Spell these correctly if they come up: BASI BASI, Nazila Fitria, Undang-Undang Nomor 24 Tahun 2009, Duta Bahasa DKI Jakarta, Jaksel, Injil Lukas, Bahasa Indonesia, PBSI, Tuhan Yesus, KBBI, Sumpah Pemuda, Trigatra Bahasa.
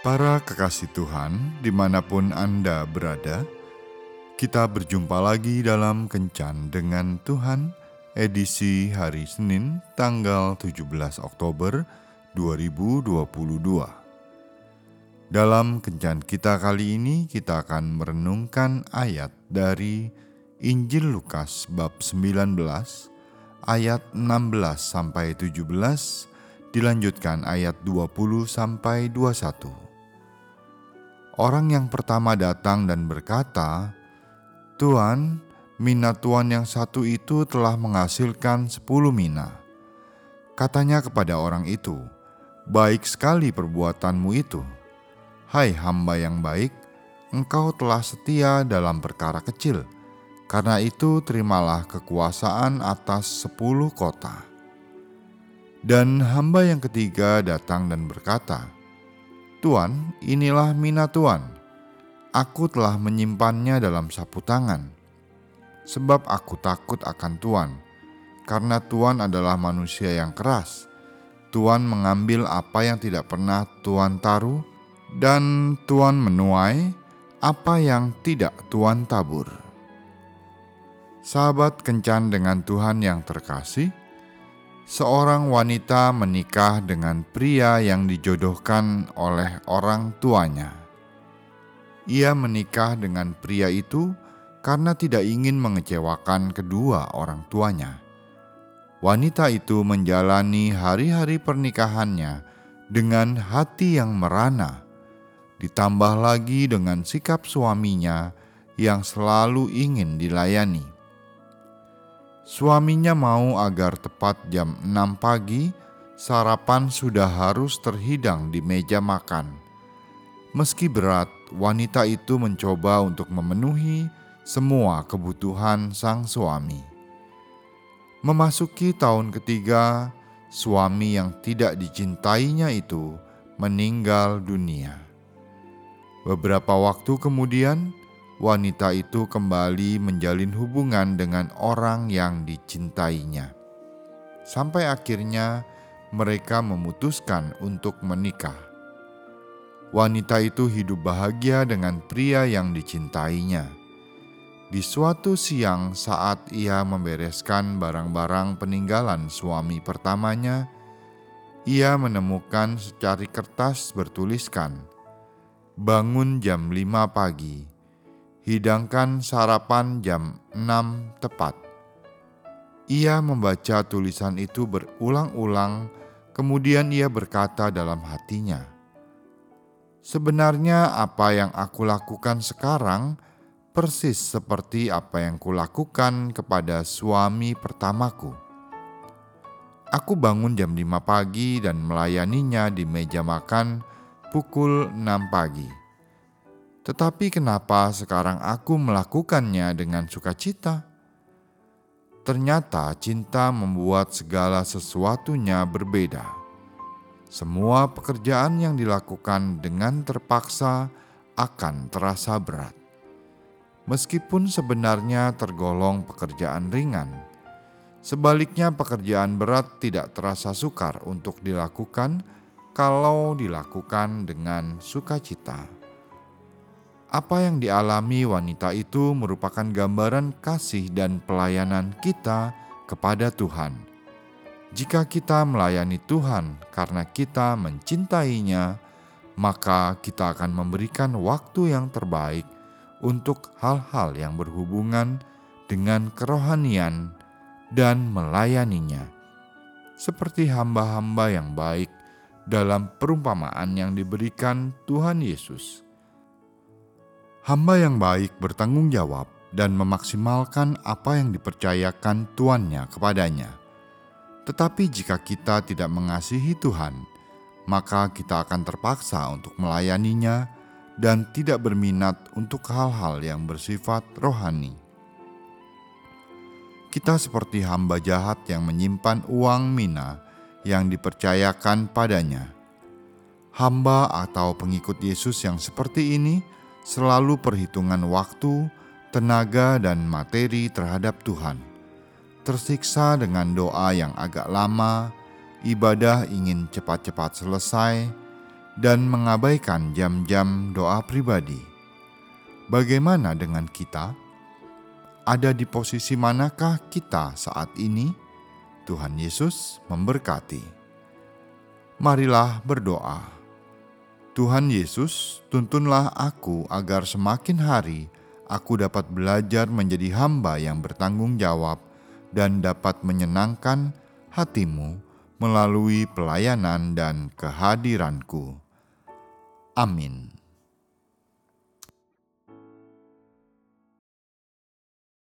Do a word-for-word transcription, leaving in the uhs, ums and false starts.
Para kekasih Tuhan, dimanapun Anda berada, kita berjumpa lagi dalam Kencan dengan Tuhan, edisi hari Senin, tanggal tujuh belas Oktober dua ribu dua puluh dua. Dalam Kencan kita kali ini, kita akan merenungkan ayat dari Injil Lukas bab sembilan belas, ayat enam belas sampai tujuh belas, dilanjutkan ayat dua puluh sampai dua puluh satu. Orang yang pertama datang dan berkata, "Tuan, mina tuan yang satu itu telah menghasilkan sepuluh mina." Katanya kepada orang itu, "Baik sekali perbuatanmu itu. Hai hamba yang baik, engkau telah setia dalam perkara kecil. Karena itu terimalah kekuasaan atas sepuluh kota." Dan hamba yang ketiga datang dan berkata, "Tuan, inilah mina tuan. Aku telah menyimpannya dalam sapu tangan. Sebab aku takut akan tuan, karena tuan adalah manusia yang keras. Tuan mengambil apa yang tidak pernah tuan taruh, dan tuan menuai apa yang tidak tuan tabur." Sahabat Kencan dengan Tuhan yang terkasih, seorang wanita menikah dengan pria yang dijodohkan oleh orang tuanya. Ia menikah dengan pria itu karena tidak ingin mengecewakan kedua orang tuanya. Wanita itu menjalani hari-hari pernikahannya dengan hati yang merana, ditambah lagi dengan sikap suaminya yang selalu ingin dilayani. Suaminya mau agar tepat jam enam pagi, sarapan sudah harus terhidang di meja makan. Meski berat, wanita itu mencoba untuk memenuhi semua kebutuhan sang suami. Memasuki tahun ketiga, suami yang tidak dicintainya itu meninggal dunia. Beberapa waktu kemudian, wanita itu kembali menjalin hubungan dengan orang yang dicintainya. Sampai akhirnya mereka memutuskan untuk menikah. Wanita itu hidup bahagia dengan pria yang dicintainya. Di suatu siang saat ia membereskan barang-barang peninggalan suami pertamanya, ia menemukan secari kertas bertuliskan, "Bangun jam lima pagi. Hidangkan sarapan jam enam tepat." Ia membaca tulisan itu berulang-ulang, kemudian ia berkata dalam hatinya, "Sebenarnya apa yang aku lakukan sekarang persis seperti apa yang kulakukan kepada suami pertamaku. Aku bangun jam lima pagi dan melayaninya di meja makan pukul enam pagi. Tetapi kenapa sekarang aku melakukannya dengan sukacita? Ternyata cinta membuat segala sesuatunya berbeda. Semua pekerjaan yang dilakukan dengan terpaksa akan terasa berat. Meskipun sebenarnya tergolong pekerjaan ringan, sebaliknya pekerjaan berat tidak terasa sukar untuk dilakukan kalau dilakukan dengan sukacita." Apa yang dialami wanita itu merupakan gambaran kasih dan pelayanan kita kepada Tuhan. Jika kita melayani Tuhan karena kita mencintainya, maka kita akan memberikan waktu yang terbaik untuk hal-hal yang berhubungan dengan kerohanian dan melayaninya. Seperti hamba-hamba yang baik dalam perumpamaan yang diberikan Tuhan Yesus. Hamba yang baik bertanggung jawab dan memaksimalkan apa yang dipercayakan tuannya kepadanya. Tetapi jika kita tidak mengasihi Tuhan, maka kita akan terpaksa untuk melayaninya dan tidak berminat untuk hal-hal yang bersifat rohani. Kita seperti hamba jahat yang menyimpan uang mina yang dipercayakan padanya. Hamba atau pengikut Yesus yang seperti ini selalu perhitungan waktu, tenaga, dan materi terhadap Tuhan. Tersiksa dengan doa yang agak lama, ibadah ingin cepat-cepat selesai, dan mengabaikan jam-jam doa pribadi. Bagaimana dengan kita? Ada di posisi manakah kita saat ini? Tuhan Yesus memberkati. Marilah berdoa. Tuhan Yesus, tuntunlah aku agar semakin hari aku dapat belajar menjadi hamba yang bertanggung jawab dan dapat menyenangkan hatimu melalui pelayanan dan kehadiranku. Amin.